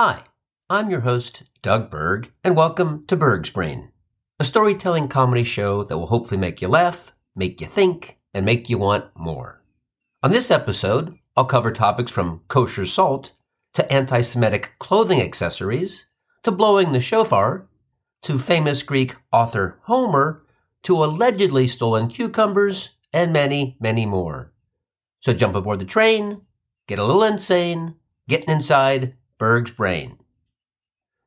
Hi, I'm your host, Doug Berg, and welcome to Berg's Brain, a storytelling comedy show that will hopefully make you laugh, make you think, and make you want more. On this episode, I'll cover topics from kosher salt to anti-Semitic clothing accessories to blowing the shofar to famous Greek author Homer to allegedly stolen cucumbers and many, many more. So jump aboard the train, get a little insane, getting inside Berg's Brain.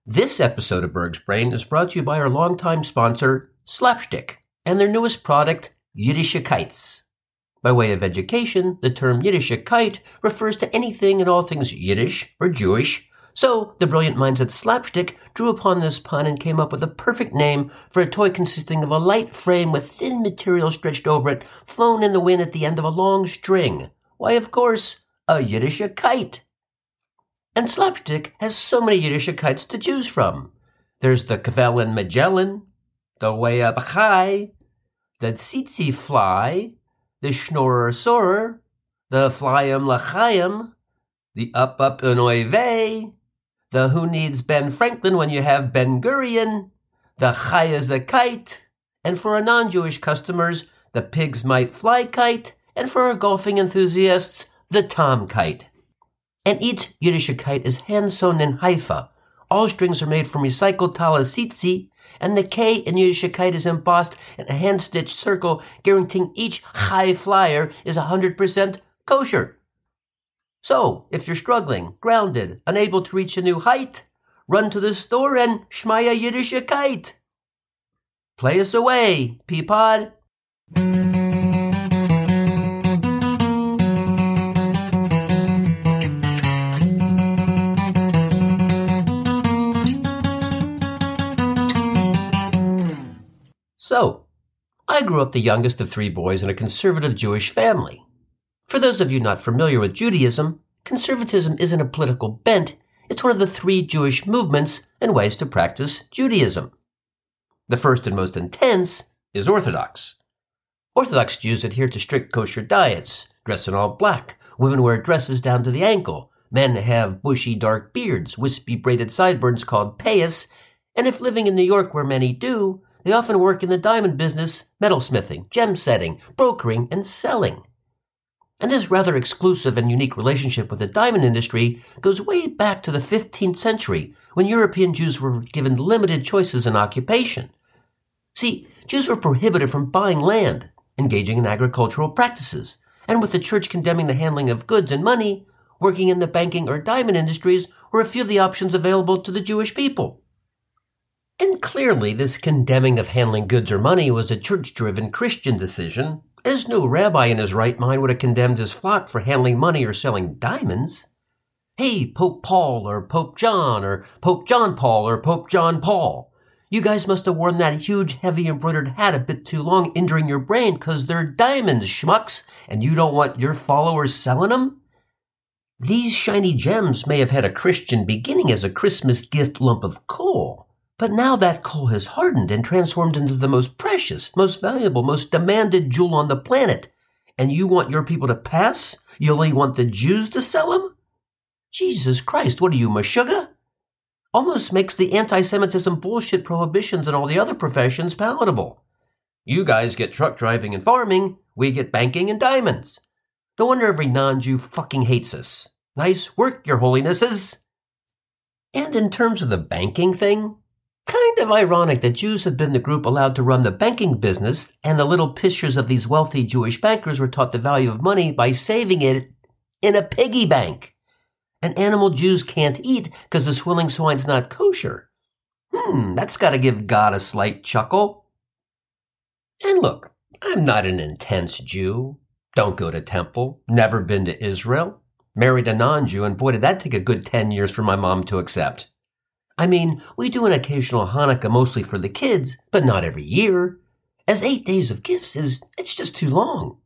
This episode of Berg's Brain is brought to you by our longtime sponsor, Slapstick, and their newest product, Yiddisher Kites. By way of education, the term Yiddisher Kite refers to anything and all things Yiddish or Jewish, so the brilliant minds at Slapstick drew upon this pun and came up with a perfect name for a toy consisting of a light frame with thin material stretched over it, flown in the wind at the end of a long string. Why, of course, a Yiddisher Kite! And Slapstick has so many Yiddishakites to choose from. There's the Cavellin Magellan, the Wayabchai, the Tzitzi Fly, the Schnorer Sorer, the Flyam Lachayum, the Up Up Unoy Vey, the Who Needs Ben Franklin when you have Ben Gurion, the Chayaz Kite, and for our non-Jewish customers, the Pigs Might Fly Kite, and for our golfing enthusiasts, the Tom Kite. And each Yiddishakite is hand-sewn in Haifa. All strings are made from recycled tala tzitzi, and the K in Yiddishakite is embossed in a hand-stitched circle, guaranteeing each high flyer is 100% kosher. So, if you're struggling, grounded, unable to reach a new height, run to the store and shmaya Yiddishakite. Play us away, Peapod. So, I grew up the youngest of three boys in a conservative Jewish family. For those of you not familiar with Judaism, conservatism isn't a political bent, it's one of the three Jewish movements and ways to practice Judaism. The first and most intense is Orthodox. Orthodox Jews adhere to strict kosher diets, dress in all black, women wear dresses down to the ankle, men have bushy dark beards, wispy braided sideburns called payas, and if living in New York where many do, they often work in the diamond business, metalsmithing, gem setting, brokering, and selling. And this rather exclusive and unique relationship with the diamond industry goes way back to the 15th century, when European Jews were given limited choices in occupation. See, Jews were prohibited from buying land, engaging in agricultural practices, and with the church condemning the handling of goods and money, working in the banking or diamond industries were a few of the options available to the Jewish people. And clearly, this condemning of handling goods or money was a church-driven Christian decision, as no rabbi in his right mind would have condemned his flock for handling money or selling diamonds. Hey, Pope Paul or Pope John Paul or Pope John Paul, you guys must have worn that huge, heavy embroidered hat a bit too long, injuring your brain because they're diamonds, schmucks, and you don't want your followers selling them? These shiny gems may have had a Christian beginning as a Christmas gift lump of coal. But now that coal has hardened and transformed into the most precious, most valuable, most demanded jewel on the planet. And you want your people to pass? You only want the Jews to sell them? Jesus Christ, what are you, Meshuggah? Almost makes the anti-Semitism bullshit prohibitions and all the other professions palatable. You guys get truck driving and farming, we get banking and diamonds. No wonder every non-Jew fucking hates us. Nice work, your holinesses. And in terms of the banking thing, kind of ironic that Jews have been the group allowed to run the banking business, and the little pictures of these wealthy Jewish bankers were taught the value of money by saving it in a piggy bank. An animal Jews can't eat because the swilling swine's not kosher. That's got to give God a slight chuckle. And look, I'm not an intense Jew. Don't go to temple. Never been to Israel. Married a non-Jew, and boy, did that take a good 10 years for my mom to accept. I mean, we do an occasional Hanukkah mostly for the kids, but not every year, as 8 days of gifts it's just too long.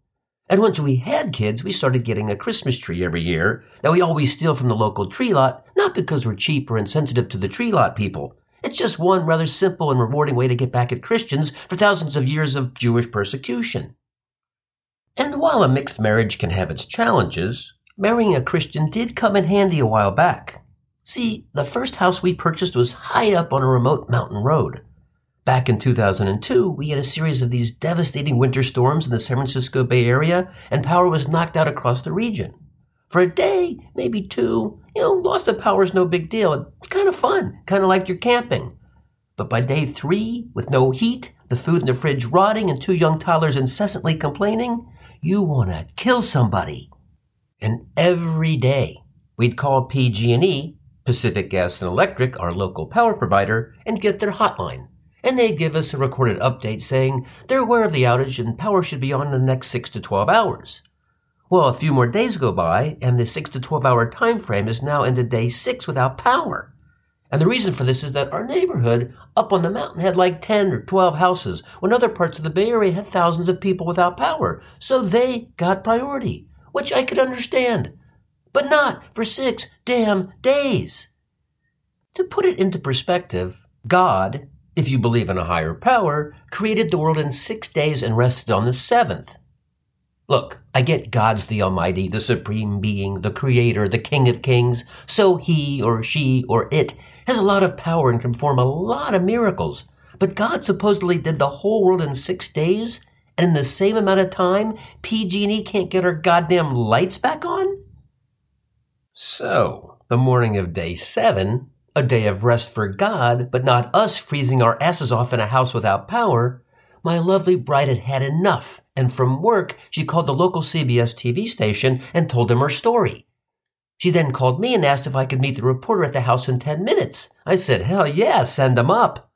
And once we had kids, we started getting a Christmas tree every year that we always steal from the local tree lot, not because we're cheap or insensitive to the tree lot people. It's just one rather simple and rewarding way to get back at Christians for thousands of years of Jewish persecution. And while a mixed marriage can have its challenges, marrying a Christian did come in handy a while back. See, the first house we purchased was high up on a remote mountain road. Back in 2002, we had a series of these devastating winter storms in the San Francisco Bay Area, and power was knocked out across the region. For a day, maybe two, loss of power is no big deal. It's kind of fun, kind of like you're camping. But by day three, with no heat, the food in the fridge rotting, and two young toddlers incessantly complaining, you want to kill somebody. And every day, we'd call PG&E, Pacific Gas and Electric, our local power provider, and get their hotline. And they'd give us a recorded update saying they're aware of the outage and power should be on in the next 6 to 12 hours. Well, a few more days go by, and the 6 to 12 hour time frame is now into day 6 without power. And the reason for this is that our neighborhood up on the mountain had like 10 or 12 houses, when other parts of the Bay Area had thousands of people without power. So they got priority, which I could understand, but not for 6 damn days. To put it into perspective, God, if you believe in a higher power, created the world in 6 days and rested on the seventh. Look, I get God's the Almighty, the Supreme Being, the Creator, the King of Kings, so he or she or it has a lot of power and can perform a lot of miracles. But God supposedly did the whole world in 6 days, and in the same amount of time, PG&E can't get our goddamn lights back on? So, the morning of day 7, a day of rest for God, but not us freezing our asses off in a house without power, my lovely bride had had enough, and from work, she called the local CBS TV station and told them her story. She then called me and asked if I could meet the reporter at the house in 10 minutes. I said, hell yeah, send them up.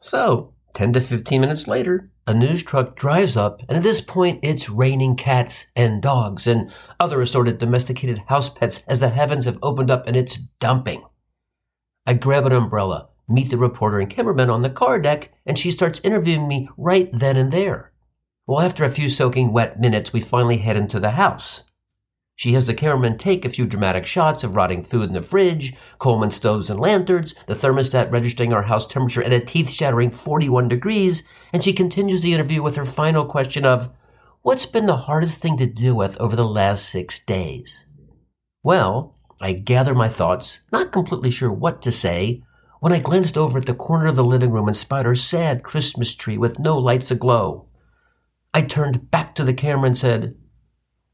So, 10 to 15 minutes later, a news truck drives up, and at this point, it's raining cats and dogs and other assorted domesticated house pets as the heavens have opened up and it's dumping. I grab an umbrella, meet the reporter and cameraman on the car deck, and she starts interviewing me right then and there. Well, after a few soaking wet minutes, we finally head into the house. She has the cameraman take a few dramatic shots of rotting food in the fridge, Coleman stoves and lanterns, the thermostat registering our house temperature at a teeth-shattering 41 degrees, and she continues the interview with her final question of, what's been the hardest thing to deal with over the last 6 days? Well, I gather my thoughts, not completely sure what to say, when I glanced over at the corner of the living room and spied our sad Christmas tree with no lights aglow. I turned back to the camera and said,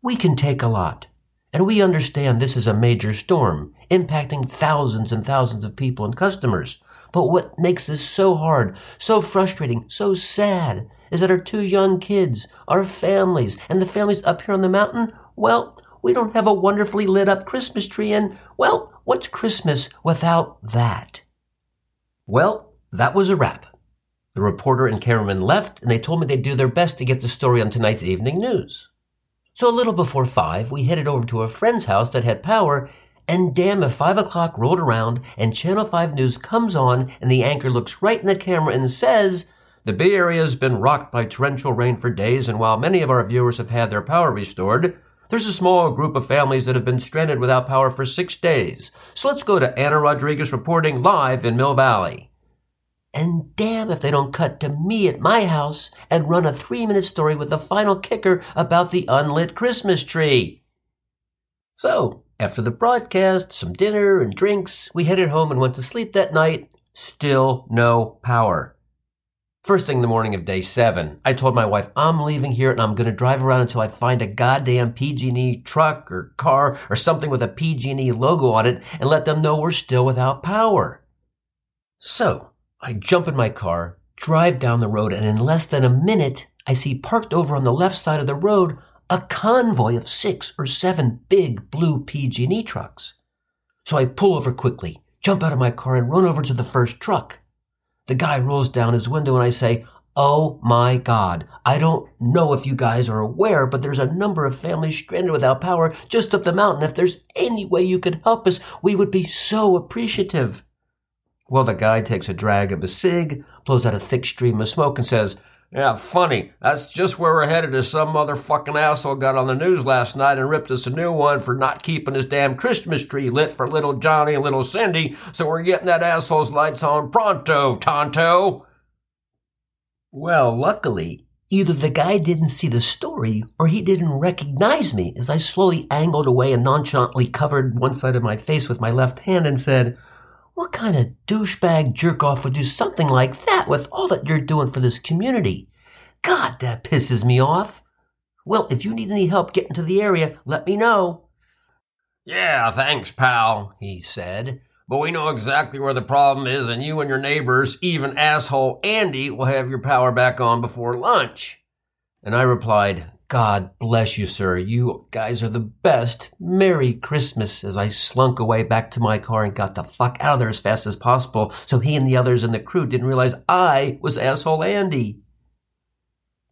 we can take a lot, and we understand this is a major storm, impacting thousands and thousands of people and customers. But what makes this so hard, so frustrating, so sad, is that our two young kids, our families, and the families up here on the mountain, well, we don't have a wonderfully lit up Christmas tree, and, well, what's Christmas without that? Well, that was a wrap. The reporter and cameraman left, and they told me they'd do their best to get the story on tonight's evening news. So a little before 5, we headed over to a friend's house that had power, and damn if 5 o'clock rolled around and Channel 5 News comes on and the anchor looks right in the camera and says, the Bay Area's been rocked by torrential rain for days, and while many of our viewers have had their power restored, there's a small group of families that have been stranded without power for 6 days. So let's go to Anna Rodriguez reporting live in Mill Valley. And damn if they don't cut to me at my house and run a 3-minute story with the final kicker about the unlit Christmas tree. So, after the broadcast, some dinner and drinks, we headed home and went to sleep that night. Still no power. First thing in the morning of day 7, I told my wife, I'm leaving here and I'm going to drive around until I find a goddamn PG&E truck or car or something with a PG&E logo on it and let them know we're still without power. So, I jump in my car, drive down the road, and in less than a minute, I see parked over on the left side of the road a convoy of 6 or 7 big blue PG&E trucks. So I pull over quickly, jump out of my car, and run over to the first truck. The guy rolls down his window, and I say, oh my God, I don't know if you guys are aware, but there's a number of families stranded without power just up the mountain. If there's any way you could help us, we would be so appreciative. Well, the guy takes a drag of a cig, blows out a thick stream of smoke, and says, yeah, funny. That's just where we're headed as some motherfucking asshole got on the news last night and ripped us a new one for not keeping his damn Christmas tree lit for little Johnny and little Cindy, so we're getting that asshole's lights on pronto, tonto. Well, luckily, Either the guy didn't see the story or he didn't recognize me as I slowly angled away and nonchalantly covered one side of my face with my left hand and said, "What kind of douchebag jerk-off would do something like that with all that you're doing for this community? God, that pisses me off. Well, if you need any help getting to the area, let me know." "Yeah, thanks, pal," he said. "But we know exactly where the problem is, and you and your neighbors, even asshole Andy, will have your power back on before lunch." And I replied, "God bless you, sir. You guys are the best. Merry Christmas," as I slunk away back to my car and got the fuck out of there as fast as possible so he and the others in the crew didn't realize I was asshole Andy.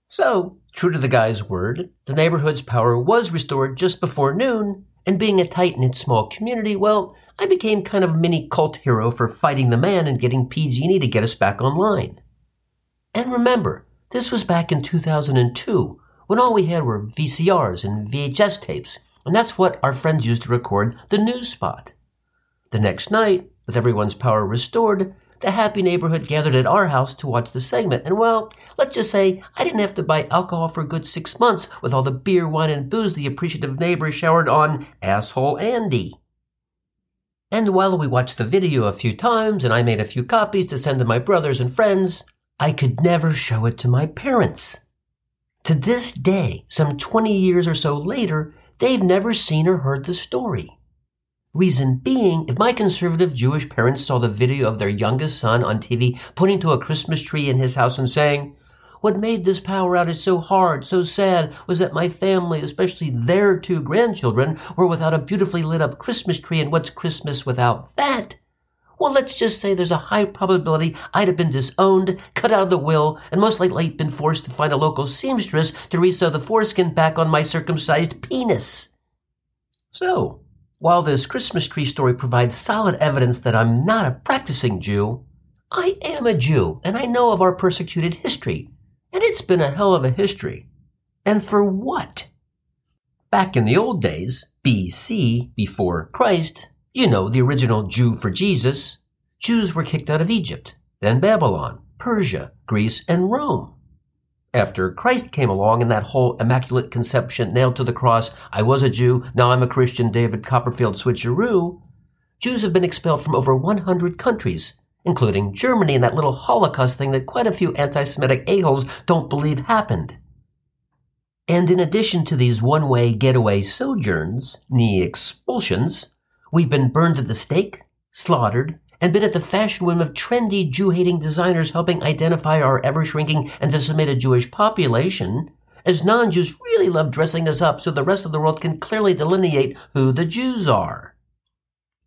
So, true to the guy's word, the neighborhood's power was restored just before noon, and being a tight-knit small community, well, I became kind of a mini cult hero for fighting the man and getting PG&E to get us back online. And remember, this was back in 2002, when all we had were VCRs and VHS tapes, and that's what our friends used to record the news spot. The next night, with everyone's power restored, the happy neighborhood gathered at our house to watch the segment, and well, let's just say I didn't have to buy alcohol for a good 6 months with all the beer, wine, and booze the appreciative neighbors showered on asshole Andy. And while we watched the video a few times and I made a few copies to send to my brothers and friends, I could never show it to my parents. To this day, some 20 years or so later, they've never seen or heard the story. Reason being, if my conservative Jewish parents saw the video of their youngest son on TV pointing to a Christmas tree in his house and saying, "What made this power outage so hard, so sad, was that my family, especially their 2 grandchildren, were without a beautifully lit up Christmas tree, and what's Christmas without that?" Well, let's just say there's a high probability I'd have been disowned, cut out of the will, and most likely been forced to find a local seamstress to resew the foreskin back on my circumcised penis. So, while this Christmas tree story provides solid evidence that I'm not a practicing Jew, I am a Jew, and I know of our persecuted history. And it's been a hell of a history. And for what? Back in the old days, B.C., before Christ, you know, the original Jew for Jesus, Jews were kicked out of Egypt, then Babylon, Persia, Greece, and Rome. After Christ came along and that whole immaculate conception nailed to the cross, "I was a Jew, now I'm a Christian," David Copperfield switcheroo, Jews have been expelled from over 100 countries, including Germany and that little Holocaust thing that quite a few anti-Semitic a-holes don't believe happened. And in addition to these one-way getaway sojourns, knee expulsions, we've been burned at the stake, slaughtered, and been at the fashion whim of trendy Jew-hating designers helping identify our ever-shrinking anti-Semitic Jewish population, as non-Jews really love dressing us up so the rest of the world can clearly delineate who the Jews are.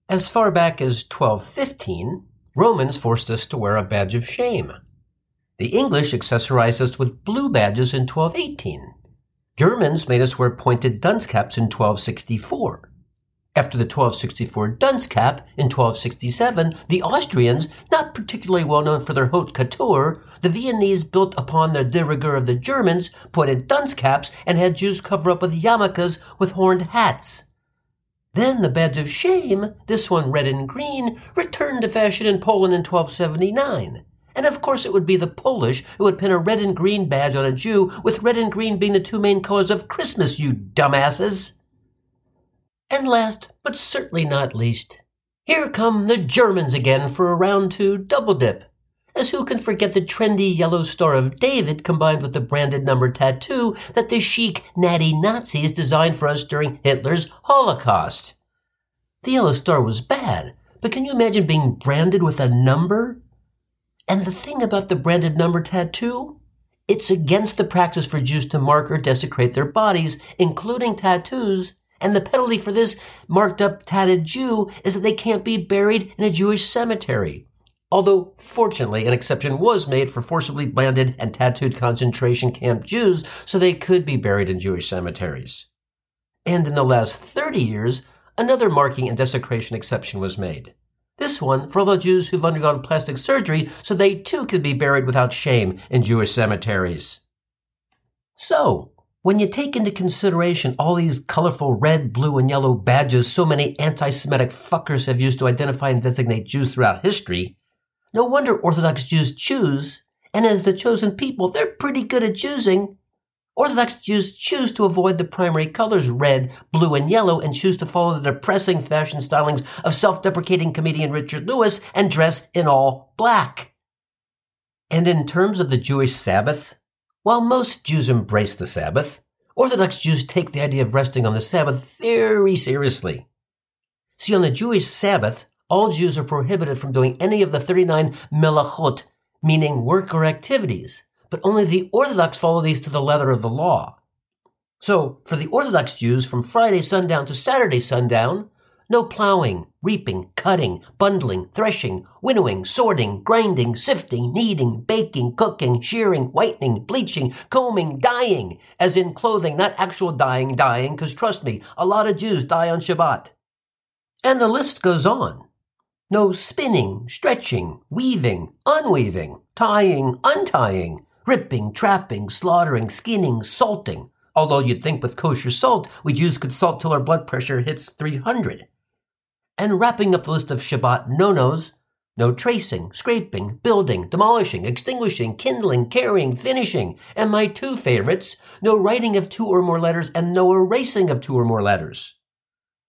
As far back as 1215, Romans forced us to wear a badge of shame. The English accessorized us with blue badges in 1218. Germans made us wear pointed dunce caps in 1264. After the 1264 dunce cap, in 1267, the Austrians, not particularly well known for their haute couture, the Viennese built upon the de rigueur of the Germans, pointed dunce caps, and had Jews cover up with yarmulkes with horned hats. Then the badge of shame, this one red and green, returned to fashion in Poland in 1279. And of course it would be the Polish who would pin a red and green badge on a Jew, with red and green being the 2 main colors of Christmas, you dumbasses! And last, but certainly not least, here come the Germans again for a round 2 double dip. As who can forget the trendy yellow Star of David combined with the branded number tattoo that the chic, natty Nazis designed for us during Hitler's Holocaust? The yellow star was bad, but can you imagine being branded with a number? And the thing about the branded number tattoo? It's against the practice for Jews to mark or desecrate their bodies, including tattoos, and the penalty for this marked-up tatted Jew is that they can't be buried in a Jewish cemetery. Although, fortunately, an exception was made for forcibly branded and tattooed concentration camp Jews, so they could be buried in Jewish cemeteries. And in the last 30 years, another marking and desecration exception was made. This one for all the Jews who've undergone plastic surgery, so they too could be buried without shame in Jewish cemeteries. So, when you take into consideration all these colorful red, blue, and yellow badges so many anti-Semitic fuckers have used to identify and designate Jews throughout history, no wonder Orthodox Jews choose, And as the chosen people, they're pretty good at choosing. Orthodox Jews choose to avoid the primary colors red, blue, and yellow and choose to follow the depressing fashion stylings of self-deprecating comedian Richard Lewis and dress in all black. And in terms of the Jewish Sabbath, while most Jews embrace the Sabbath, Orthodox Jews take the idea of resting on the Sabbath very seriously. See, on the Jewish Sabbath, all Jews are prohibited from doing any of the 39 melachot, meaning work or activities, but only the Orthodox follow these to the letter of the law. So, for the Orthodox Jews, from Friday sundown to Saturday sundown, no plowing, reaping, cutting, bundling, threshing, winnowing, sorting, grinding, sifting, kneading, baking, cooking, shearing, whitening, bleaching, combing, dyeing, as in clothing, not actual dyeing, because trust me, a lot of Jews dye on Shabbat. And the list goes on. No spinning, stretching, weaving, unweaving, tying, untying, ripping, trapping, slaughtering, skinning, salting. Although you'd think with kosher salt, we Jews could salt till our blood pressure hits 300. And wrapping up the list of Shabbat no-nos, no tracing, scraping, building, demolishing, extinguishing, kindling, carrying, finishing, and my two favorites, no writing of two or more letters and no erasing of two or more letters.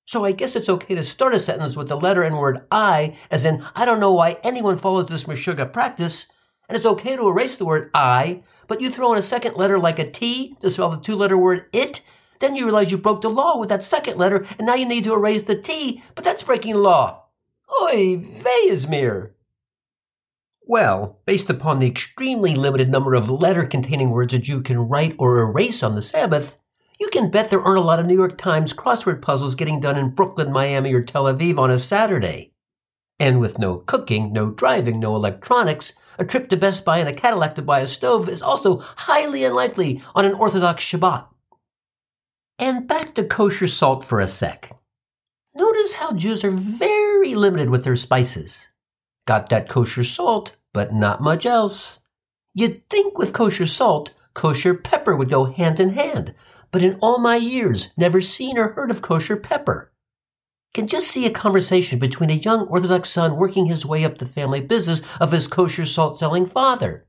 So I guess it's okay to start a sentence with the letter and word I, as in, I don't know why anyone follows this meshugah practice, and it's okay to erase the word I, but you throw in a second letter like a T to spell the two-letter word it, then you realize you broke the law with that second letter, and now you need to erase the T, but that's breaking the law. Oy vey izmir. Well, based upon the extremely limited number of letter-containing words a Jew can write or erase on the Sabbath, you can bet there aren't a lot of New York Times crossword puzzles getting done in Brooklyn, Miami, or Tel Aviv on a Saturday. And with no cooking, no driving, no electronics, a trip to Best Buy in a Cadillac to buy a stove is also highly unlikely on an Orthodox Shabbat. And back to kosher salt for a sec. Notice how Jews are very limited with their spices. Got that kosher salt, but not much else. You'd think with kosher salt, kosher pepper would go hand in hand, but in all my years, never seen or heard of kosher pepper. Can just see a conversation between a young Orthodox son working his way up the family business of his kosher salt-selling father.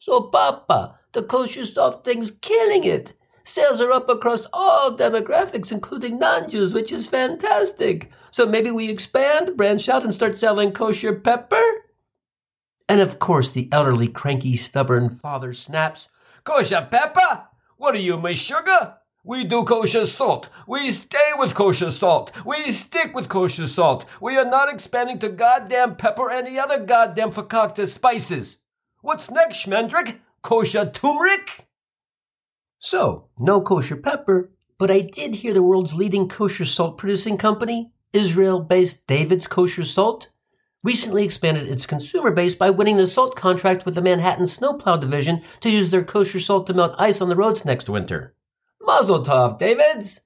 So, Papa, the kosher salt thing's killing it. Sales are up across all demographics, including non-Jews, which is fantastic. So maybe we expand, branch out, and start selling kosher pepper? And of course, the elderly, cranky, stubborn father snaps, Kosher pepper? What are you, my sugar? We do kosher salt. We stay with kosher salt. We stick with kosher salt. We are not expanding to goddamn pepper and the other goddamn fakakta spices. What's next, Shmendrik? Kosher turmeric? So, no kosher pepper, but I did hear the world's leading kosher salt producing company, Israel-based David's Kosher Salt, recently expanded its consumer base by winning the salt contract with the Manhattan Snowplow Division to use their kosher salt to melt ice on the roads next winter. Mazel tov, Davids!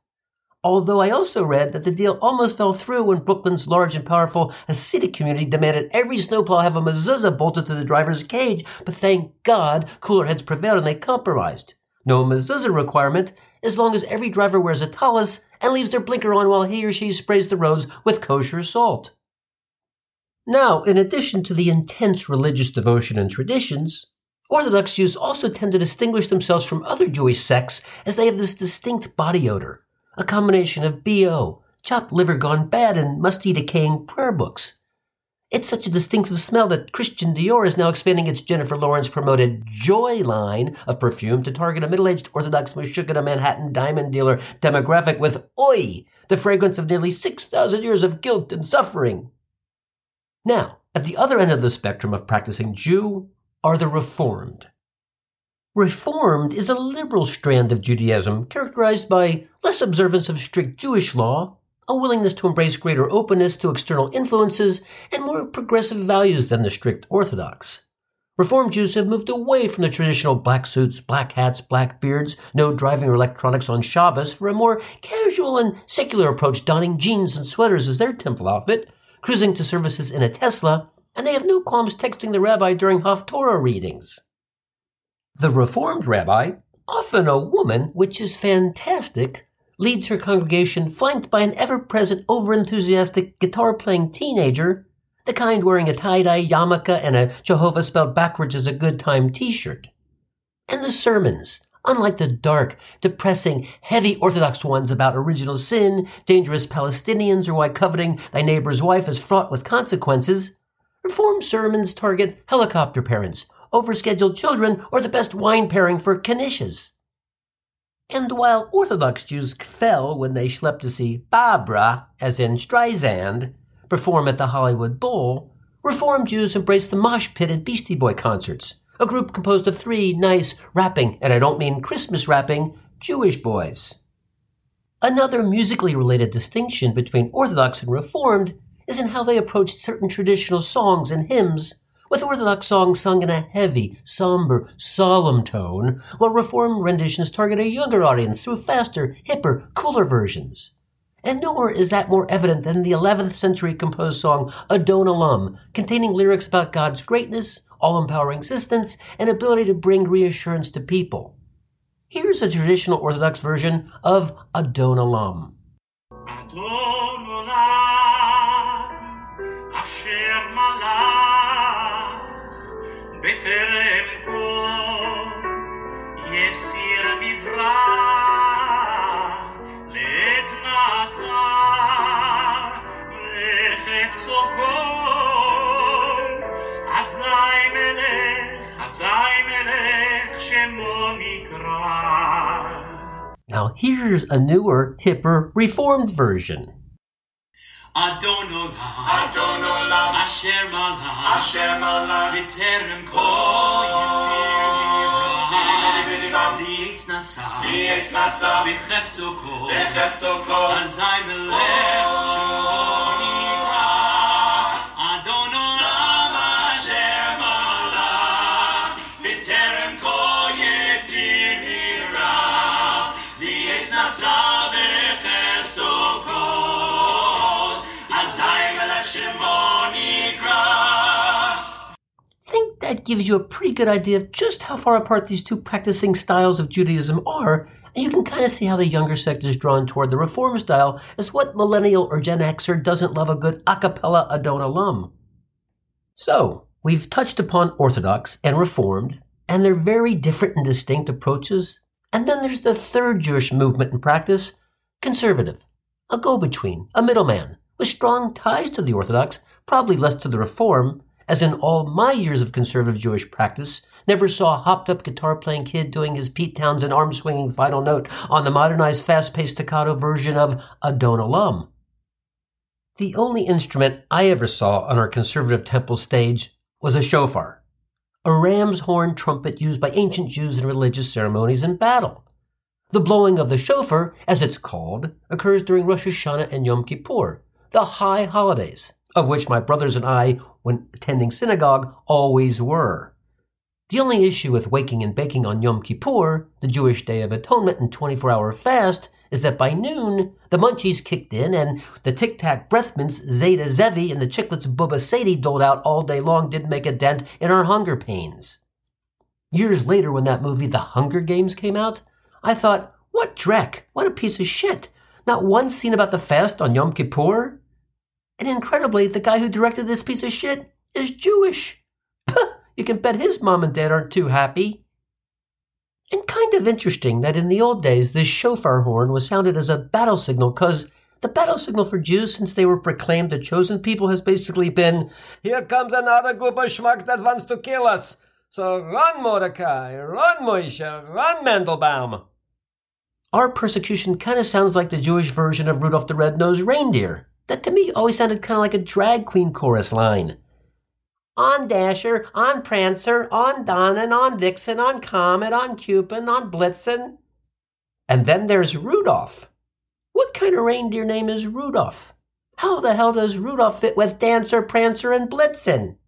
Although I also read that the deal almost fell through when Brooklyn's large and powerful Hasidic community demanded every snowplow have a mezuzah bolted to the driver's cage, but thank God, cooler heads prevailed and they compromised. No mezuzah requirement, as long as every driver wears a tallis and leaves their blinker on while he or she sprays the roads with kosher salt. Now, in addition to the intense religious devotion and traditions, Orthodox Jews also tend to distinguish themselves from other Jewish sects as they have this distinct body odor, a combination of BO, chopped liver gone bad, and musty decaying prayer books. It's such a distinctive smell that Christian Dior is now expanding its Jennifer Lawrence-promoted Joy line of perfume to target a middle-aged Orthodox meshugah Manhattan diamond dealer demographic with Oi, the fragrance of nearly 6,000 years of guilt and suffering. Now, at the other end of the spectrum of practicing Jew, are the Reformed. Reformed is a liberal strand of Judaism characterized by less observance of strict Jewish law, a willingness to embrace greater openness to external influences, and more progressive values than the strict Orthodox. Reformed Jews have moved away from the traditional black suits, black hats, black beards, no driving or electronics on Shabbos for a more casual and secular approach, donning jeans and sweaters as their temple outfit, cruising to services in a Tesla, and they have no qualms texting the rabbi during Haftorah readings. The Reformed rabbi, often a woman, which is fantastic, leads her congregation flanked by an ever-present, over-enthusiastic, guitar-playing teenager The kind wearing a tie-dye yarmulke and a Jehovah spelled backwards is a good time t-shirt. And the sermons, unlike the dark, depressing, heavy Orthodox ones about original sin, dangerous Palestinians, or why coveting thy neighbor's wife is fraught with consequences, Reform sermons target helicopter parents, overscheduled children, or the best wine pairing for knishes. And while Orthodox Jews fell when they schlepped to see Barbra, as in Streisand, perform at the Hollywood Bowl, Reform Jews embraced the mosh pit at Beastie Boy concerts, a group composed of three nice rapping, and I don't mean Christmas rapping, Jewish boys. Another musically related distinction between Orthodox and Reformed is in how they approach certain traditional songs and hymns, with Orthodox songs sung in a heavy, somber, solemn tone, while Reformed renditions target a younger audience through faster, hipper, cooler versions. And nowhere is that more evident than in the 11th century composed song Adon Olam, containing lyrics about God's greatness, all-empowering existence, and ability to bring reassurance to people. Here's a traditional Orthodox version of Adon Olam. Adon Olam, Asher Malach, Beterem Kol, Yesir Mifra, Leet Nazar, Rechef Tzokol, Azai Melech Shemo Nikra. Now here's a newer, hipper, reformed version. Adon Olam, Adon Olam, Asher Malach, Asher Malach, V'terem Kol Yitzir Nivra, Li'es Nasa, Li'es Nasa, B'chef Sokol, B'chef Sokol, Azai Melech Shemo Nikra. Adon Olam, Asher Malach, V'terem Kol Yitzir Nivra, Li'es Nasa, B'chef Sokol, Azai Melech Shemo Nikra. Think that gives you a pretty good idea of just how far apart these two practicing styles of Judaism are, and you can kind of see how the younger sect is drawn toward the Reform style as what millennial or Gen Xer doesn't love a good a cappella Adon Olam. So, we've touched upon Orthodox and Reformed, and their very different and distinct approaches. And then there's the third Jewish movement in practice, conservative, a go-between, a middleman, with strong ties to the Orthodox, probably less to the Reform, as in all my years of conservative Jewish practice, never saw a hopped-up guitar-playing kid doing his Pete Townsend arm-swinging final note on the modernized, fast-paced staccato version of Adon Olam. The only instrument I ever saw on our conservative temple stage was a shofar, a ram's horn trumpet used by ancient Jews in religious ceremonies and battle. The blowing of the shofar, as it's called, occurs during Rosh Hashanah and Yom Kippur, the high holidays, of which my brothers and I, when attending synagogue, always were. The only issue with waking and baking on Yom Kippur, the Jewish Day of Atonement and 24-hour fast, is that by noon, the munchies kicked in and the Tic Tac breath mints Zeta Zevi and the Chiclets Bubba Sadie doled out all day long didn't make a dent in our hunger pains. Years later, when that movie The Hunger Games came out, I thought, what dreck, what a piece of shit. Not one scene about the fast on Yom Kippur. And incredibly, the guy who directed this piece of shit is Jewish. Puh, you can bet his mom and dad aren't too happy. And kind of interesting that in the old days, this shofar horn was sounded as a battle signal, because the battle signal for Jews since they were proclaimed the chosen people has basically been, here comes another group of schmucks that wants to kill us. So run, Mordecai, run, Moshe, run, Mandelbaum. Our persecution kind of sounds like the Jewish version of Rudolph the Red-Nosed Reindeer. That to me always sounded kind of like a drag queen chorus line. On Dasher, on Prancer, on Donnan, on Vixen, on Comet, on Cupid, on Blitzen. And then there's Rudolph. What kind of reindeer name is Rudolph? How the hell does Rudolph fit with Dancer, Prancer, and Blitzen?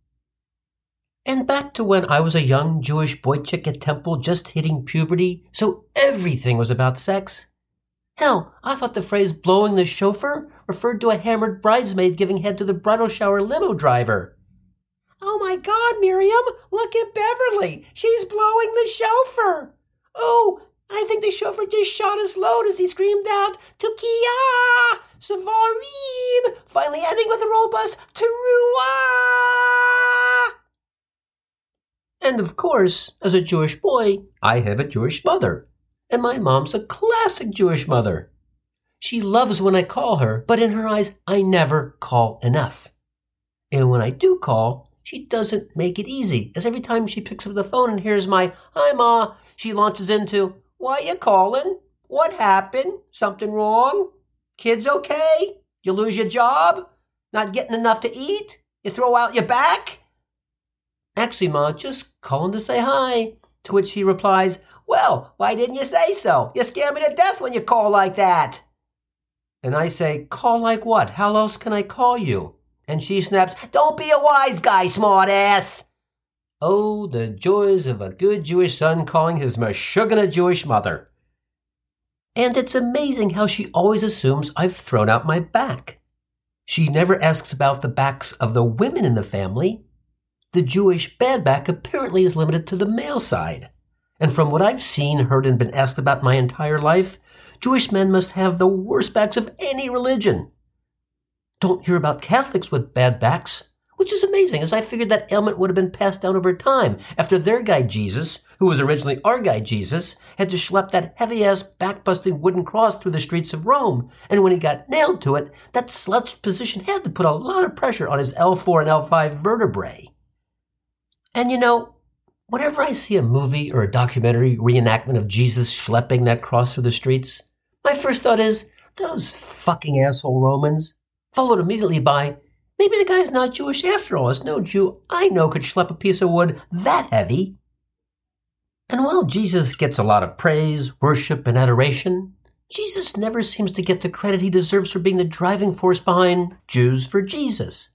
And back to when I was a young Jewish boy chick at temple just hitting puberty, so everything was about sex. Hell, I thought the phrase blowing the shofar referred to a hammered bridesmaid giving head to the bridal shower limo driver. Oh my God, Miriam, look at Beverly. She's blowing the shofar. Oh, I think the shofar just shot his load as he screamed out, Tukiya, Savarim, finally ending with a robust teruah. And of course, as a Jewish boy, I have a Jewish mother. And my mom's a classic Jewish mother. She loves when I call her, but in her eyes, I never call enough. And when I do call, she doesn't make it easy, as every time she picks up the phone and hears my, "Hi, Ma," she launches into, "Why you calling? What happened? Something wrong? Kids okay? You lose your job? Not getting enough to eat? You throw out your back?" "Actually, Ma, just calling to say hi." To which he replies, "Well, why didn't you say so? You scare me to death when you call like that." And I say, "Call like what? How else can I call you?" And she snaps, "Don't be a wise guy, smartass." Oh, the joys of a good Jewish son calling his meshuggah a Jewish mother. And it's amazing how she always assumes I've thrown out my back. She never asks about the backs of the women in the family. The Jewish bad back apparently is limited to the male side. And from what I've seen, heard, and been asked about my entire life, Jewish men must have the worst backs of any religion. Don't hear about Catholics with bad backs, which is amazing, as I figured that ailment would have been passed down over time after their guy Jesus, who was originally our guy Jesus, had to schlep that heavy-ass, back-busting wooden cross through the streets of Rome, and when he got nailed to it, that slut's position had to put a lot of pressure on his L4 and L5 vertebrae. And you know, whenever I see a movie or a documentary reenactment of Jesus schlepping that cross through the streets, my first thought is, those fucking asshole Romans, followed immediately by, maybe the guy's not Jewish after all, as no Jew I know could schlep a piece of wood that heavy. And while Jesus gets a lot of praise, worship, and adoration, Jesus never seems to get the credit he deserves for being the driving force behind Jews for Jesus.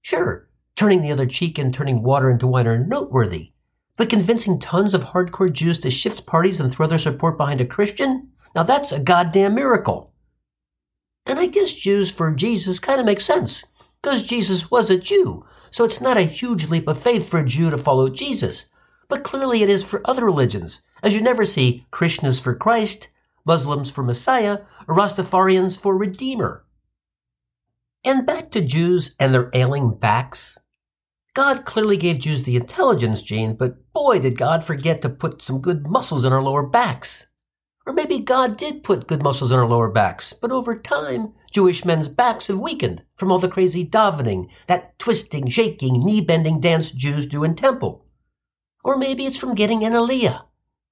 Sure, turning the other cheek and turning water into wine are noteworthy, but convincing tons of hardcore Jews to shift parties and throw their support behind a Christian? Now that's a goddamn miracle. And I guess Jews for Jesus kind of makes sense, because Jesus was a Jew, so it's not a huge leap of faith for a Jew to follow Jesus. But clearly it is for other religions, as you never see Krishnas for Christ, Muslims for Messiah, or Rastafarians for Redeemer. And back to Jews and their ailing backs. God clearly gave Jews the intelligence gene, but boy did God forget to put some good muscles in our lower backs. Or maybe God did put good muscles in our lower backs, but over time, Jewish men's backs have weakened from all the crazy davening, that twisting, shaking, knee-bending dance Jews do in temple. Or maybe it's from getting an aliyah,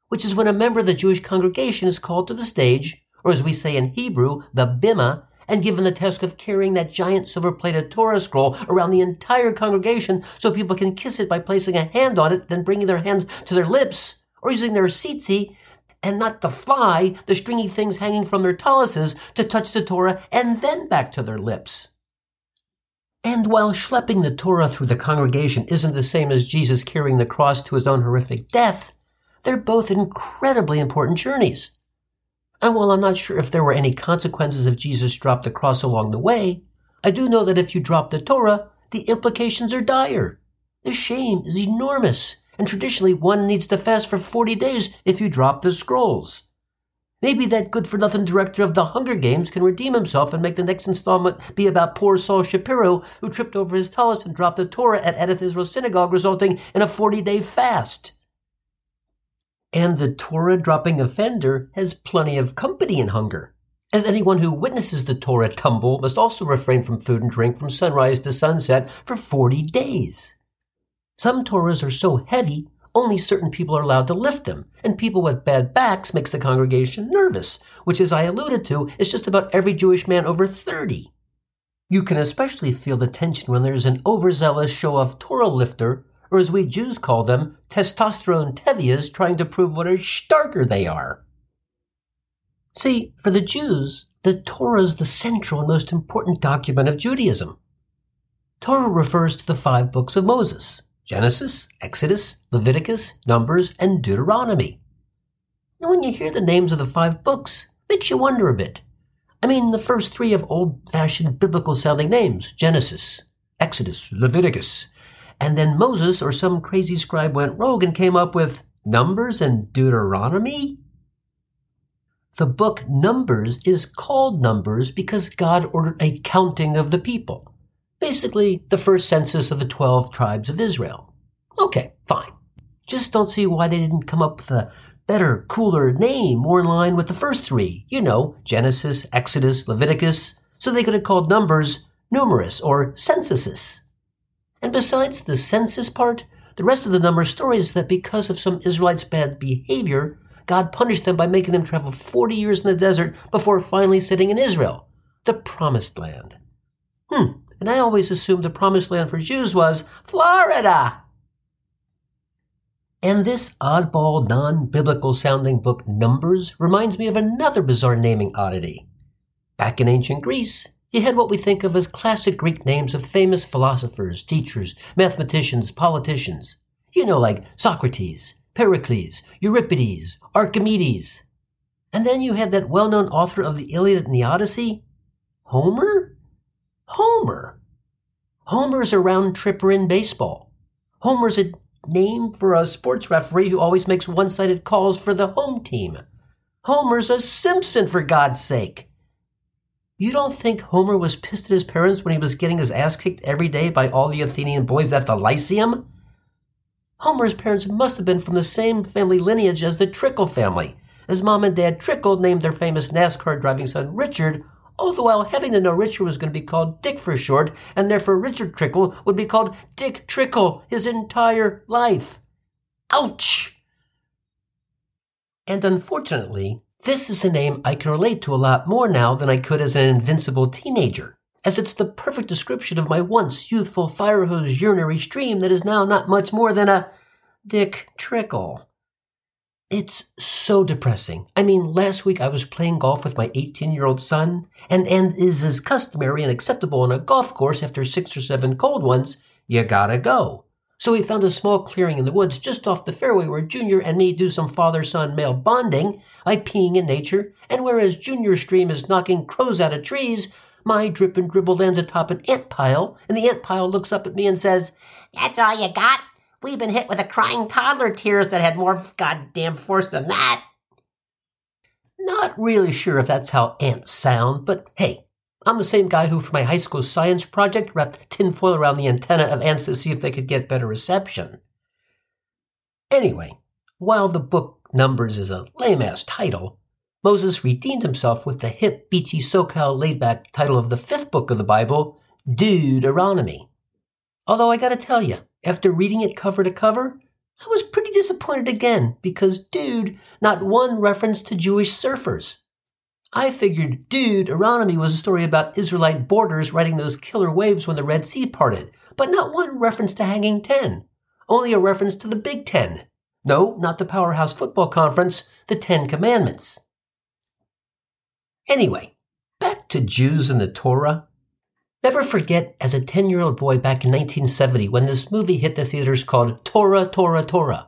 which is when a member of the Jewish congregation is called to the stage, or as we say in Hebrew, the bima, and given the task of carrying that giant silver-plated Torah scroll around the entire congregation so people can kiss it by placing a hand on it, then bringing their hands to their lips, or using their tzitzi, and not the fly, the stringy things hanging from their taluses, to touch the Torah and then back to their lips. And while schlepping the Torah through the congregation isn't the same as Jesus carrying the cross to his own horrific death, they're both incredibly important journeys. And while I'm not sure if there were any consequences if Jesus dropped the cross along the way, I do know that if you drop the Torah, the implications are dire. The shame is enormous. And traditionally one needs to fast for 40 days if you drop the scrolls. Maybe that good-for-nothing director of The Hunger Games can redeem himself and make the next installment be about poor Saul Shapiro, who tripped over his talus and dropped the Torah at Edith Israel Synagogue, resulting in a 40-day fast. And the Torah-dropping offender has plenty of company in hunger, as anyone who witnesses the Torah tumble must also refrain from food and drink from sunrise to sunset for 40 days. Some Torahs are so heavy, only certain people are allowed to lift them, and people with bad backs makes the congregation nervous, which, as I alluded to, is just about every Jewish man over 30. You can especially feel the tension when there is an overzealous show-off Torah lifter, or as we Jews call them, testosterone tevias, trying to prove what a shtarker they are. See, for the Jews, the Torah is the central and most important document of Judaism. Torah refers to the 5 books of Moses: Genesis, Exodus, Leviticus, Numbers, and Deuteronomy. Now when you hear the names of the 5 books, it makes you wonder a bit. I mean, the first 3 have old-fashioned biblical-sounding names: Genesis, Exodus, Leviticus. And then Moses or some crazy scribe went rogue and came up with Numbers and Deuteronomy? The book Numbers is called Numbers because God ordered a counting of the people. Basically, the first census of the 12 tribes of Israel. Okay, fine. Just don't see why they didn't come up with a better, cooler name, more in line with the first three. You know, Genesis, Exodus, Leviticus. So they could have called Numbers numerous or censuses. And besides the census part, the rest of the number story is that because of some Israelites' bad behavior, God punished them by making them travel 40 years in the desert before finally sitting in Israel, the Promised Land. And I always assumed the Promised Land for Jews was Florida. And this oddball, non-biblical sounding book Numbers reminds me of another bizarre naming oddity. Back in ancient Greece, you had what we think of as classic Greek names of famous philosophers, teachers, mathematicians, politicians. You know, like Socrates, Pericles, Euripides, Archimedes. And then you had that well-known author of the Iliad and the Odyssey, Homer? Homer. Homer's a round-tripper in baseball. Homer's a name for a sports referee who always makes one-sided calls for the home team. Homer's a Simpson, for God's sake. You don't think Homer was pissed at his parents when he was getting his ass kicked every day by all the Athenian boys at the Lyceum? Homer's parents must have been from the same family lineage as the Trickle family, as Mom and Dad Trickle named their famous NASCAR-driving son Richard, all the while having to know Richard was going to be called Dick for short, and therefore Richard Trickle would be called Dick Trickle his entire life. Ouch! And unfortunately, this is a name I can relate to a lot more now than I could as an invincible teenager, as it's the perfect description of my once youthful firehose urinary stream that is now not much more than a Dick Trickle. It's so depressing. I mean, last week I was playing golf with my 18-year-old son, and is as customary and acceptable on a golf course after 6 or 7 cold ones, you gotta go. So we found a small clearing in the woods just off the fairway where Junior and me do some father-son male bonding by peeing in nature, and whereas Junior's stream is knocking crows out of trees, my drip and dribble lands atop an ant pile, and the ant pile looks up at me and says, "That's all you got? We've been hit with a crying toddler tears that had more goddamn force than that." Not really sure if that's how ants sound, but hey, I'm the same guy who, for my high school science project, wrapped tinfoil around the antenna of ants to see if they could get better reception. Anyway, while the book Numbers is a lame-ass title, Moses redeemed himself with the hip, beachy, SoCal laid-back title of the 5th book of the Bible, Deuteronomy. Although I gotta tell you, after reading it cover to cover, I was pretty disappointed again, because dude, not one reference to Jewish surfers. I figured Deuteronomy was a story about Israelite boarders riding those killer waves when the Red Sea parted, but not one reference to Hanging Ten. Only a reference to the Big Ten. No, not the Powerhouse Football Conference, the 10 Commandments. Anyway, back to Jews and the Torah. Never forget, as a 10-year-old boy back in 1970, when this movie hit the theaters called Torah, Torah, Torah.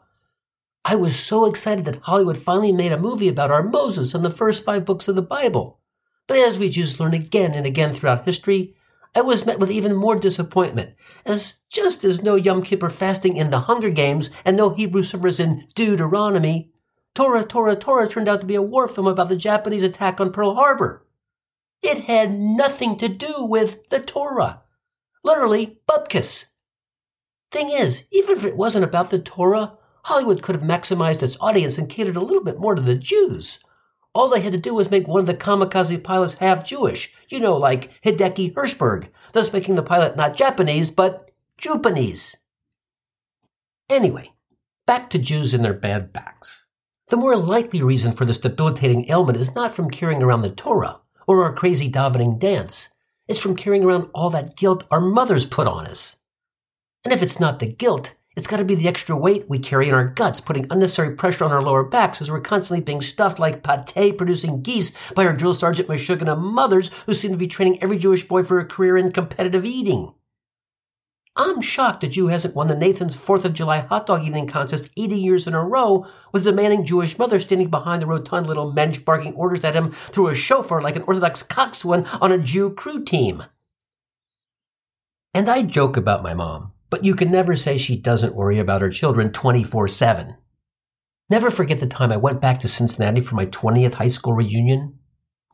I was so excited that Hollywood finally made a movie about our Moses and the first 5 books of the Bible. But as we Jews learn again and again throughout history, I was met with even more disappointment, as just as no Yom Kippur fasting in The Hunger Games and no Hebrew suffers in Deuteronomy, Torah, Torah, Torah turned out to be a war film about the Japanese attack on Pearl Harbor. It had nothing to do with the Torah. Literally, bupkis. Thing is, even if it wasn't about the Torah, Hollywood could have maximized its audience and catered a little bit more to the Jews. All they had to do was make one of the kamikaze pilots half-Jewish, you know, like Hideki Hirschberg, thus making the pilot not Japanese, but Jupanese. Anyway, back to Jews and their bad backs. The more likely reason for this debilitating ailment is not from carrying around the Torah, or our crazy davening dance. It's from carrying around all that guilt our mothers put on us. And if it's not the guilt, it's got to be the extra weight we carry in our guts, putting unnecessary pressure on our lower backs as we're constantly being stuffed like pate-producing geese by our drill sergeant Meshuggah mothers who seem to be training every Jewish boy for a career in competitive eating. I'm shocked a Jew hasn't won the Nathan's 4th of July hot dog eating contest 80 years in a row, with demanding Jewish mother standing behind the rotund little mensch barking orders at him through a shofar like an Orthodox coxswain on a Jew crew team. And I joke about my mom, but you can never say she doesn't worry about her children 24/7. Never forget the time I went back to Cincinnati for my 20th high school reunion.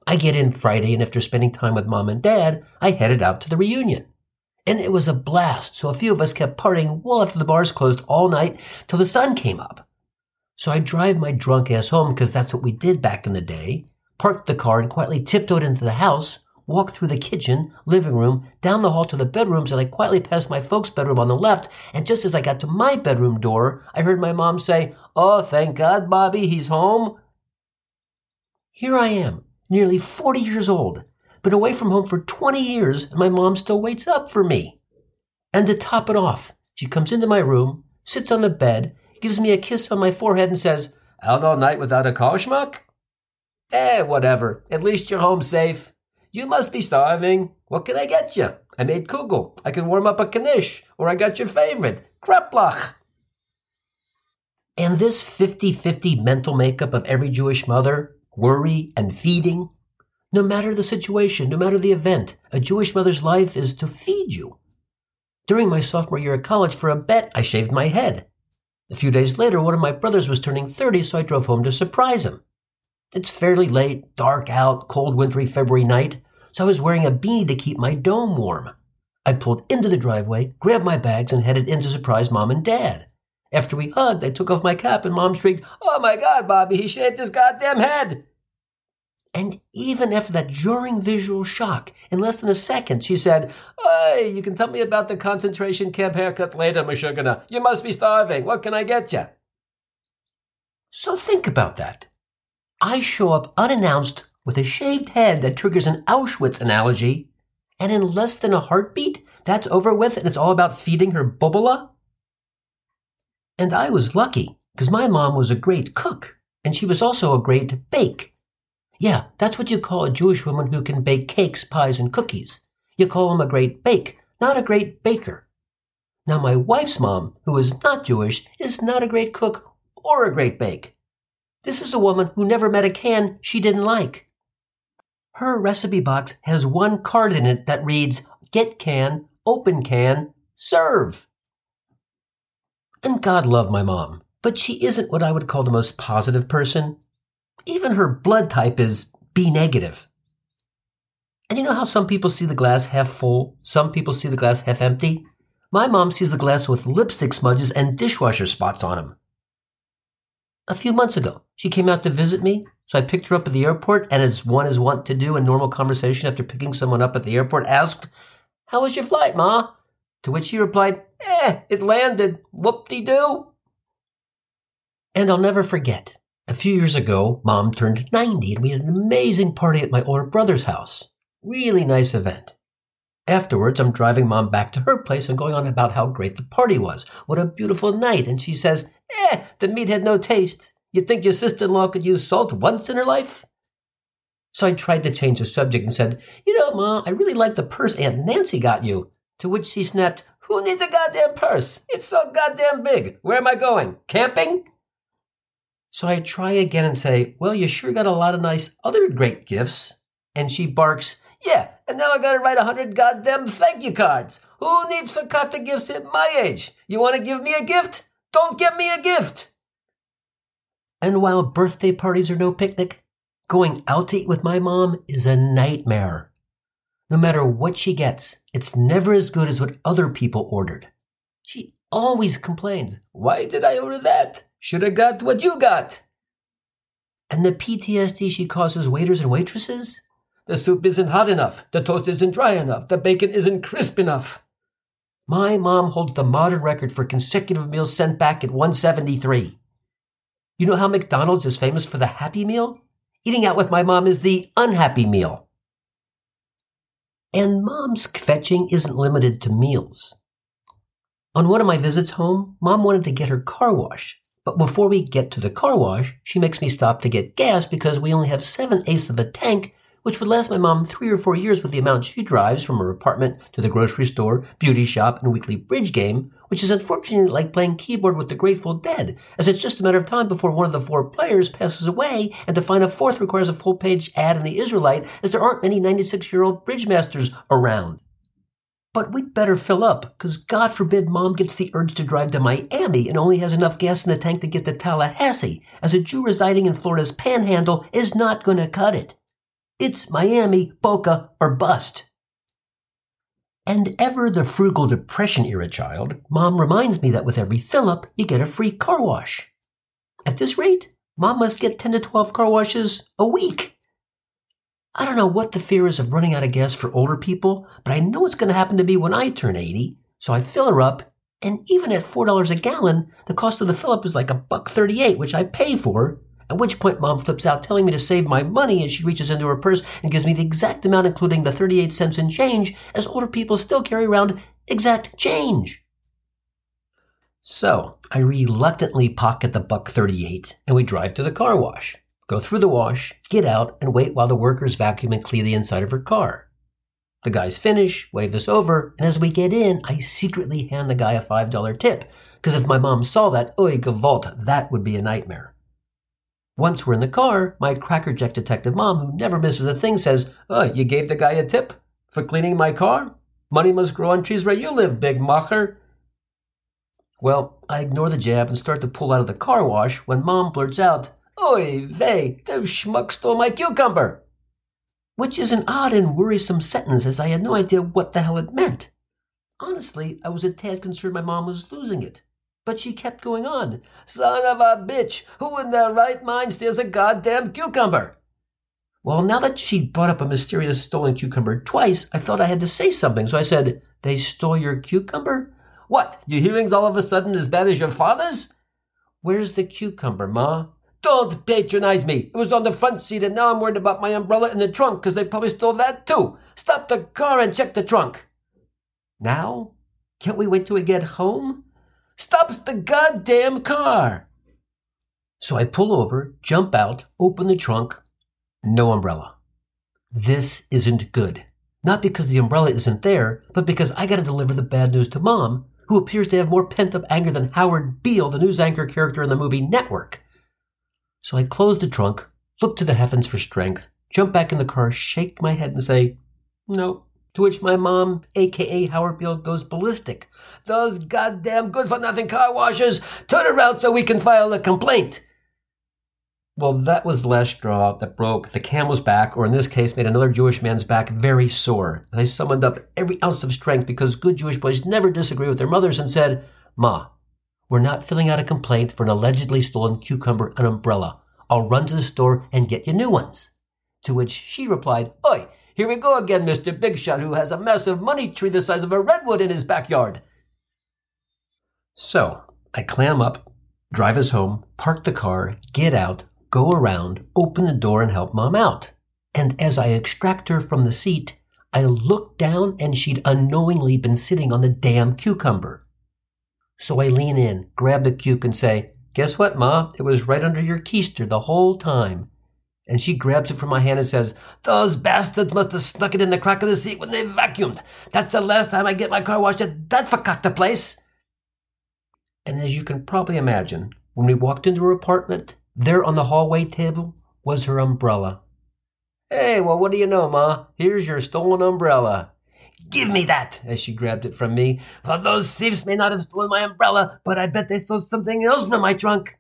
I get in Friday, and after spending time with Mom and Dad, I headed out to the reunion. And it was a blast, so a few of us kept partying well after the bars closed all night till the sun came up. So I drive my drunk ass home, because that's what we did back in the day, parked the car and quietly tiptoed into the house, walked through the kitchen, living room, down the hall to the bedrooms, and I quietly passed my folks' bedroom on the left, and just as I got to my bedroom door, I heard my mom say, "Oh, thank God, Bobby, he's home." Here I am, nearly 40 years old, been away from home for 20 years, and my mom still waits up for me. And to top it off, she comes into my room, sits on the bed, gives me a kiss on my forehead, and says, "Out all night without a call, schmuck? Eh, whatever. At least you're home safe. You must be starving. What can I get you? I made kugel. I can warm up a knish, or I got your favorite, kreplach." And this 50-50 mental makeup of every Jewish mother, worry and feeding. No matter the situation, no matter the event, a Jewish mother's life is to feed you. During my sophomore year at college, for a bet, I shaved my head. A few days later, one of my brothers was turning 30, so I drove home to surprise him. It's fairly late, dark out, cold wintry February night, so I was wearing a beanie to keep my dome warm. I pulled into the driveway, grabbed my bags, and headed in to surprise Mom and Dad. After we hugged, I took off my cap, and Mom shrieked, "Oh my God, Bobby, he shaved his goddamn head!" And even after that jarring visual shock, in less than a second, she said, "Hey, you can tell me about the concentration camp haircut later, Meshuggah. You must be starving. What can I get you?" So think about that. I show up unannounced with a shaved head that triggers an Auschwitz analogy, and in less than a heartbeat, that's over with, and it's all about feeding her bubula? And I was lucky, because my mom was a great cook, and she was also a great bake. Yeah, that's what you call a Jewish woman who can bake cakes, pies, and cookies. You call them a great bake, not a great baker. Now, my wife's mom, who is not Jewish, is not a great cook or a great bake. This is a woman who never met a can she didn't like. Her recipe box has one card in it that reads, "Get can, open can, serve." And God love my mom, but she isn't what I would call the most positive person. Even her blood type is B negative. And you know how some people see the glass half full, some people see the glass half empty? My mom sees the glass with lipstick smudges and dishwasher spots on them. A few months ago, she came out to visit me, so I picked her up at the airport, and as one is wont to do in normal conversation after picking someone up at the airport, asked, "How was your flight, Ma?" To which she replied, "It landed. Whoop-de-doo." And I'll never forget. A few years ago, Mom turned 90, and we had an amazing party at my older brother's house. Really nice event. Afterwards, I'm driving Mom back to her place and going on about how great the party was. What a beautiful night. And she says, "The meat had no taste. You think your sister-in-law could use salt once in her life?" So I tried to change the subject and said, "You know, Ma, I really like the purse Aunt Nancy got you." To which she snapped, "Who needs a goddamn purse? It's so goddamn big. Where am I going? Camping?" So I try again and say, "Well, you sure got a lot of nice other great gifts." And she barks, "Yeah, and now I got to write 100 goddamn thank you cards. Who needs fakata gifts at my age? You want to give me a gift? Don't give me a gift." And while birthday parties are no picnic, going out to eat with my mom is a nightmare. No matter what she gets, it's never as good as what other people ordered. She always complains, "Why did I order that? Should have got what you got." And the PTSD she causes waiters and waitresses? The soup isn't hot enough. The toast isn't dry enough. The bacon isn't crisp enough. My mom holds the modern record for consecutive meals sent back at 173. You know how McDonald's is famous for the Happy Meal? Eating out with my mom is the unhappy meal. And Mom's kvetching isn't limited to meals. On one of my visits home, Mom wanted to get her car washed. But before we get to the car wash, she makes me stop to get gas because we only have 7/8 of a tank, which would last my mom 3 or 4 years with the amount she drives from her apartment to the grocery store, beauty shop, and weekly bridge game, which is unfortunately like playing keyboard with the Grateful Dead, as it's just a matter of time before one of the four players passes away, and to find a fourth requires a full-page ad in The Israelite, as there aren't many 96-year-old bridge masters around. But we'd better fill up, because God forbid Mom gets the urge to drive to Miami and only has enough gas in the tank to get to Tallahassee, as a Jew residing in Florida's panhandle is not going to cut it. It's Miami, Boca, or bust. And ever the frugal depression-era child, Mom reminds me that with every fill-up, you get a free car wash. At this rate, Mom must get 10 to 12 car washes a week. I don't know what the fear is of running out of gas for older people, but I know it's going to happen to me when I turn 80, so I fill her up, and even at $4 a gallon, the cost of the fill-up is like $1.38, which I pay for, at which point Mom flips out telling me to save my money as she reaches into her purse and gives me the exact amount including the 38 cents in change, as older people still carry around exact change. So, I reluctantly pocket the $1.38, and we drive to the car wash. Go through the wash, get out, and wait while the workers vacuum and clean the inside of her car. The guys finish, wave us over, and as we get in, I secretly hand the guy a $5 tip, because if my mom saw that, oy gewalt, that would be a nightmare. Once we're in the car, my crackerjack detective mom, who never misses a thing, says, "Oh, you gave the guy a tip for cleaning my car? Money must grow on trees where you live, big macher." Well, I ignore the jab and start to pull out of the car wash when Mom blurts out, "Oy vey, those schmucks stole my cucumber!" Which is an odd and worrisome sentence, as I had no idea what the hell it meant. Honestly, I was a tad concerned my mom was losing it. But she kept going on. "Son of a bitch, who in their right mind steals a goddamn cucumber?" Well, now that she'd brought up a mysterious stolen cucumber twice, I thought I had to say something, so I said, "They stole your cucumber? What, your hearing's all of a sudden as bad as your father's?" "Where's the cucumber, Ma?" "Don't patronize me. It was on the front seat, and now I'm worried about my umbrella in the trunk because they probably stole that too. Stop the car and check the trunk." "Now? Can't we wait till we get home?" "Stop the goddamn car." So I pull over, jump out, open the trunk. No umbrella. This isn't good. Not because the umbrella isn't there, but because I gotta deliver the bad news to Mom, who appears to have more pent-up anger than Howard Beale, the news anchor character in the movie Network. So I close the trunk, look to the heavens for strength, jump back in the car, shake my head and say, "No." To which my mom, a.k.a. Howard Beale, goes ballistic. "Those goddamn good-for-nothing car washers! Turn around so we can file a complaint!" Well, that was the last straw that broke the camel's back, or in this case, made another Jewish man's back very sore. I summoned up every ounce of strength because good Jewish boys never disagree with their mothers and said, "Ma, we're not filling out a complaint for an allegedly stolen cucumber and umbrella. I'll run to the store and get you new ones." To which she replied, "Oi, here we go again, Mr. Big Shot, who has a massive money tree the size of a redwood in his backyard." So I clam up, drive us home, park the car, get out, go around, open the door and help Mom out. And as I extract her from the seat, I look down and she'd unknowingly been sitting on the damn cucumber. So I lean in, grab the cuke, and say, "Guess what, Ma? It was right under your keister the whole time." And she grabs it from my hand and says, "Those bastards must have snuck it in the crack of the seat when they vacuumed. That's the last time I get my car washed at that fakakta place." And as you can probably imagine, when we walked into her apartment, there on the hallway table was her umbrella. "Hey, well, what do you know, Ma? Here's your stolen umbrella." "Give me that," as she grabbed it from me. "Well, those thieves may not have stolen my umbrella, but I bet they stole something else from my trunk."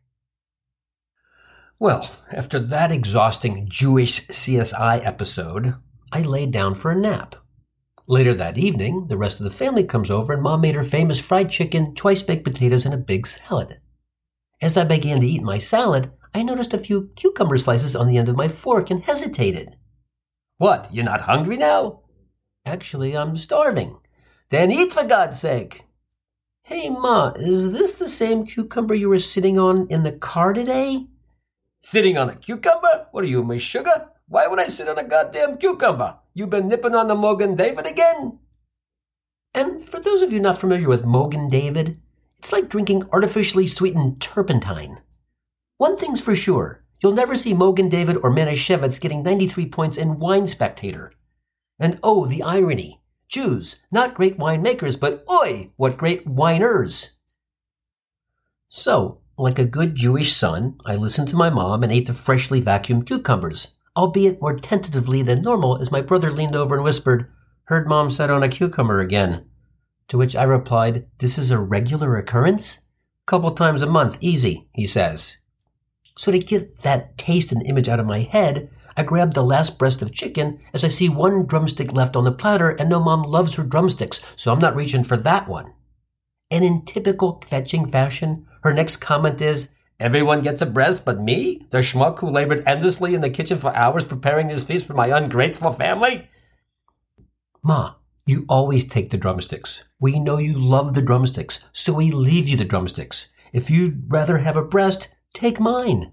Well, after that exhausting Jewish CSI episode, I laid down for a nap. Later that evening, the rest of the family comes over and Mom made her famous fried chicken, twice-baked potatoes, and a big salad. As I began to eat my salad, I noticed a few cucumber slices on the end of my fork and hesitated. "What, you're not hungry now?" "Actually, I'm starving." "Then eat, for God's sake." "Hey, Ma, is this the same cucumber you were sitting on in the car today?" "Sitting on a cucumber? What are you, my sugar? Why would I sit on a goddamn cucumber? You been nipping on the Mogan David again?" And for those of you not familiar with Mogan David, it's like drinking artificially sweetened turpentine. One thing's for sure, you'll never see Mogan David or Manischewitz getting 93 points in Wine Spectator. And oh, the irony. Jews, not great winemakers, but oi, what great winers. So, like a good Jewish son, I listened to my mom and ate the freshly vacuumed cucumbers, albeit more tentatively than normal as my brother leaned over and whispered, Heard Mom said on a cucumber again. To which I replied, this is a regular occurrence? Couple times a month, easy, he says. So to get that taste and image out of my head, I grabbed the last breast of chicken as I see one drumstick left on the platter, and no, Mom loves her drumsticks, so I'm not reaching for that one. And in typical fetching fashion, her next comment is, everyone gets a breast but me? The schmuck who labored endlessly in the kitchen for hours preparing this feast for my ungrateful family? Ma, you always take the drumsticks. We know you love the drumsticks, so we leave you the drumsticks. If you'd rather have a breast, take mine.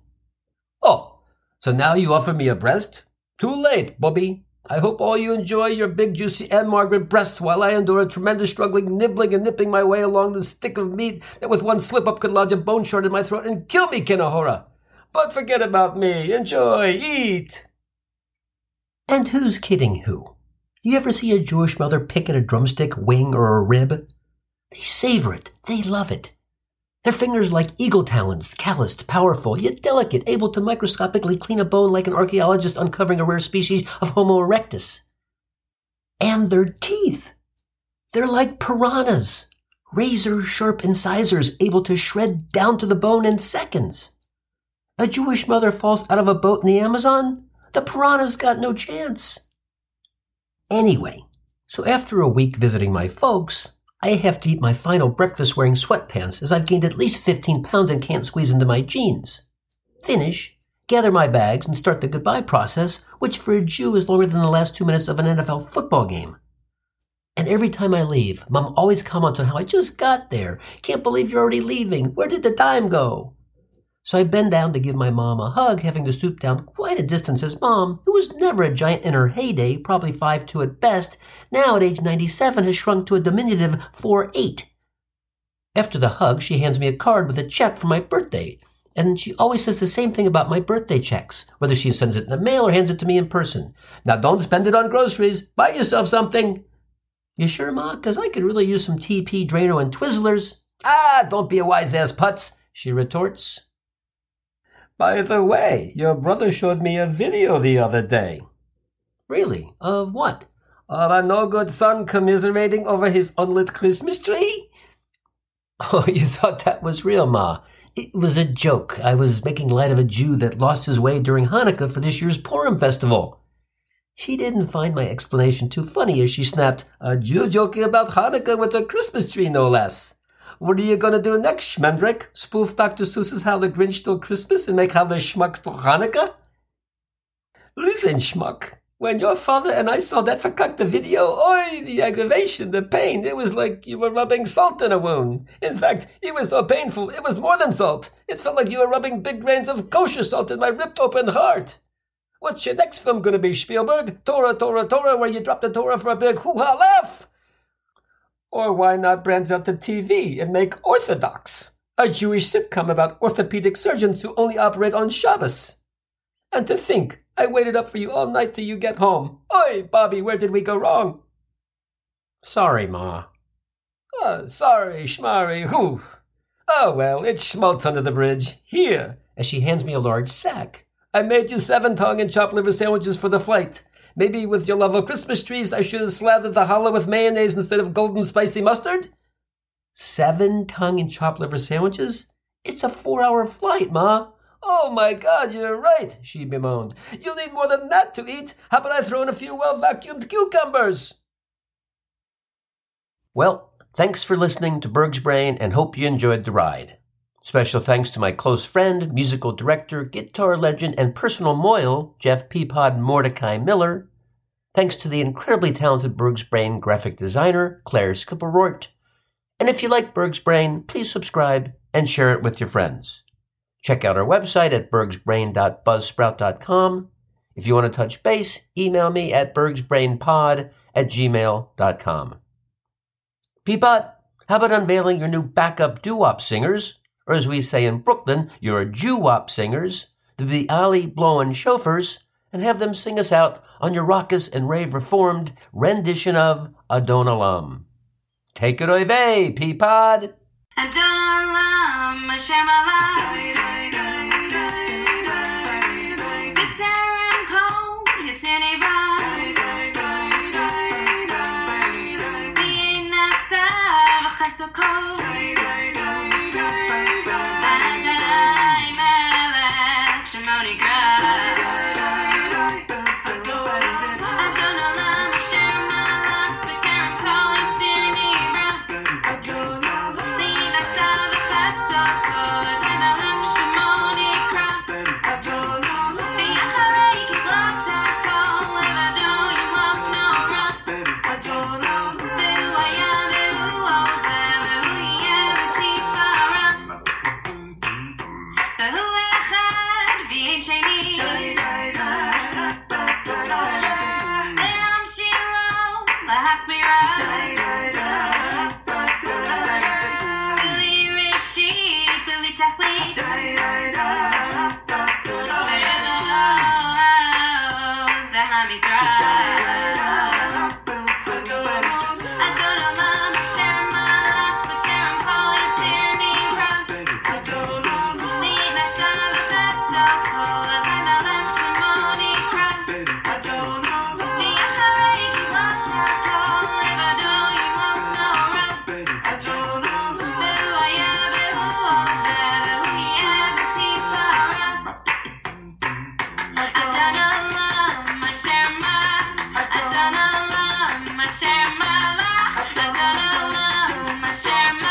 Oh, so now you offer me a breast? Too late, Bobby. I hope all you enjoy your big, juicy Anne Margaret breasts while I endure a tremendous struggling, nibbling and nipping my way along the stick of meat that with one slip-up could lodge a bone shard in my throat and kill me, Kinahora. But forget about me. Enjoy. Eat. And who's kidding who? You ever see a Jewish mother pick at a drumstick, wing, or a rib? They savor it. They love it. Their fingers like eagle talons, calloused, powerful, yet delicate, able to microscopically clean a bone like an archaeologist uncovering a rare species of Homo erectus. And their teeth! They're like piranhas, razor-sharp incisors able to shred down to the bone in seconds. A Jewish mother falls out of a boat in the Amazon? The piranhas got no chance. Anyway, so after a week visiting my folks, I have to eat my final breakfast wearing sweatpants as I've gained at least 15 pounds and can't squeeze into my jeans. Finish, gather my bags, and start the goodbye process, which for a Jew is longer than the last 2 minutes of an NFL football game. And every time I leave, Mom always comments on how I just got there. Can't believe you're already leaving. Where did the time go? So I bend down to give my mom a hug, having to stoop down quite a distance as Mom, who was never a giant in her heyday, probably 5'2 at best, now at age 97 has shrunk to a diminutive 4'8. After the hug, she hands me a card with a check for my birthday, and she always says the same thing about my birthday checks, whether she sends it in the mail or hands it to me in person. Now don't spend it on groceries. Buy yourself something. You sure, Ma? 'Cause I could really use some TP, Drano, and Twizzlers. Ah, don't be a wise-ass putz, she retorts. By the way, your brother showed me a video the other day. Really? Of what? Of a no-good son commiserating over his unlit Christmas tree? Oh, you thought that was real, Ma. It was a joke. I was making light of a Jew that lost his way during Hanukkah for this year's Purim festival. She didn't find my explanation too funny as she snapped, a Jew joking about Hanukkah with a Christmas tree, no less. What are you going to do next, Schmendrick? Spoof Dr. Seuss's How the Grinch Stole Christmas and make How the Schmuck Stole Hanukkah? Listen, Schmuck, when your father and I saw that fakakta video, oi, the aggravation, the pain, it was like you were rubbing salt in a wound. In fact, it was so painful, it was more than salt. It felt like you were rubbing big grains of kosher salt in my ripped-open heart. What's your next film going to be, Spielberg? Torah, Torah, Torah, where you drop the Torah for a big hoo-ha laugh? Or why not branch out to TV and make Orthodox, a Jewish sitcom about orthopedic surgeons who only operate on Shabbos? And to think, I waited up for you all night till you get home. Oi, Bobby, where did we go wrong? Sorry, Ma. Oh, sorry, Schmari, whew. Oh, well, it's schmaltz under the bridge. Here, as she hands me a large sack. I made you 7 tongue and chopped liver sandwiches for the flight. Maybe with your love of Christmas trees, I should have slathered the challah with mayonnaise instead of golden spicy mustard? 7 tongue and chopped liver sandwiches? It's a 4-hour flight, Ma. Oh my God, you're right, she bemoaned. You'll need more than that to eat. How about I throw in a few well-vacuumed cucumbers? Well, thanks for listening to Berg's Brain and hope you enjoyed the ride. Special thanks to my close friend, musical director, guitar legend, and personal moil, Jeff Peapod Mordecai Miller. Thanks to the incredibly talented Berg's Brain graphic designer, Claire Skipperort. And if you like Berg's Brain, please subscribe and share it with your friends. Check out our website at bergsbrain.buzzsprout.com. If you want to touch base, email me at bergsbrainpod@gmail.com. Peapod, how about unveiling your new backup doo-wop singers? Or as we say in Brooklyn, your Jew-wop singers, the Bialy Blowin' Chauffeurs, and have them sing us out on your raucous and rave-reformed rendition of Adon Olam. Take it away, Peapod! Adon Olam, Hashem Olam, B'Tzerem Kol, Yitzir Neva, Adon Olam, I share my life. Adon Olam, I share my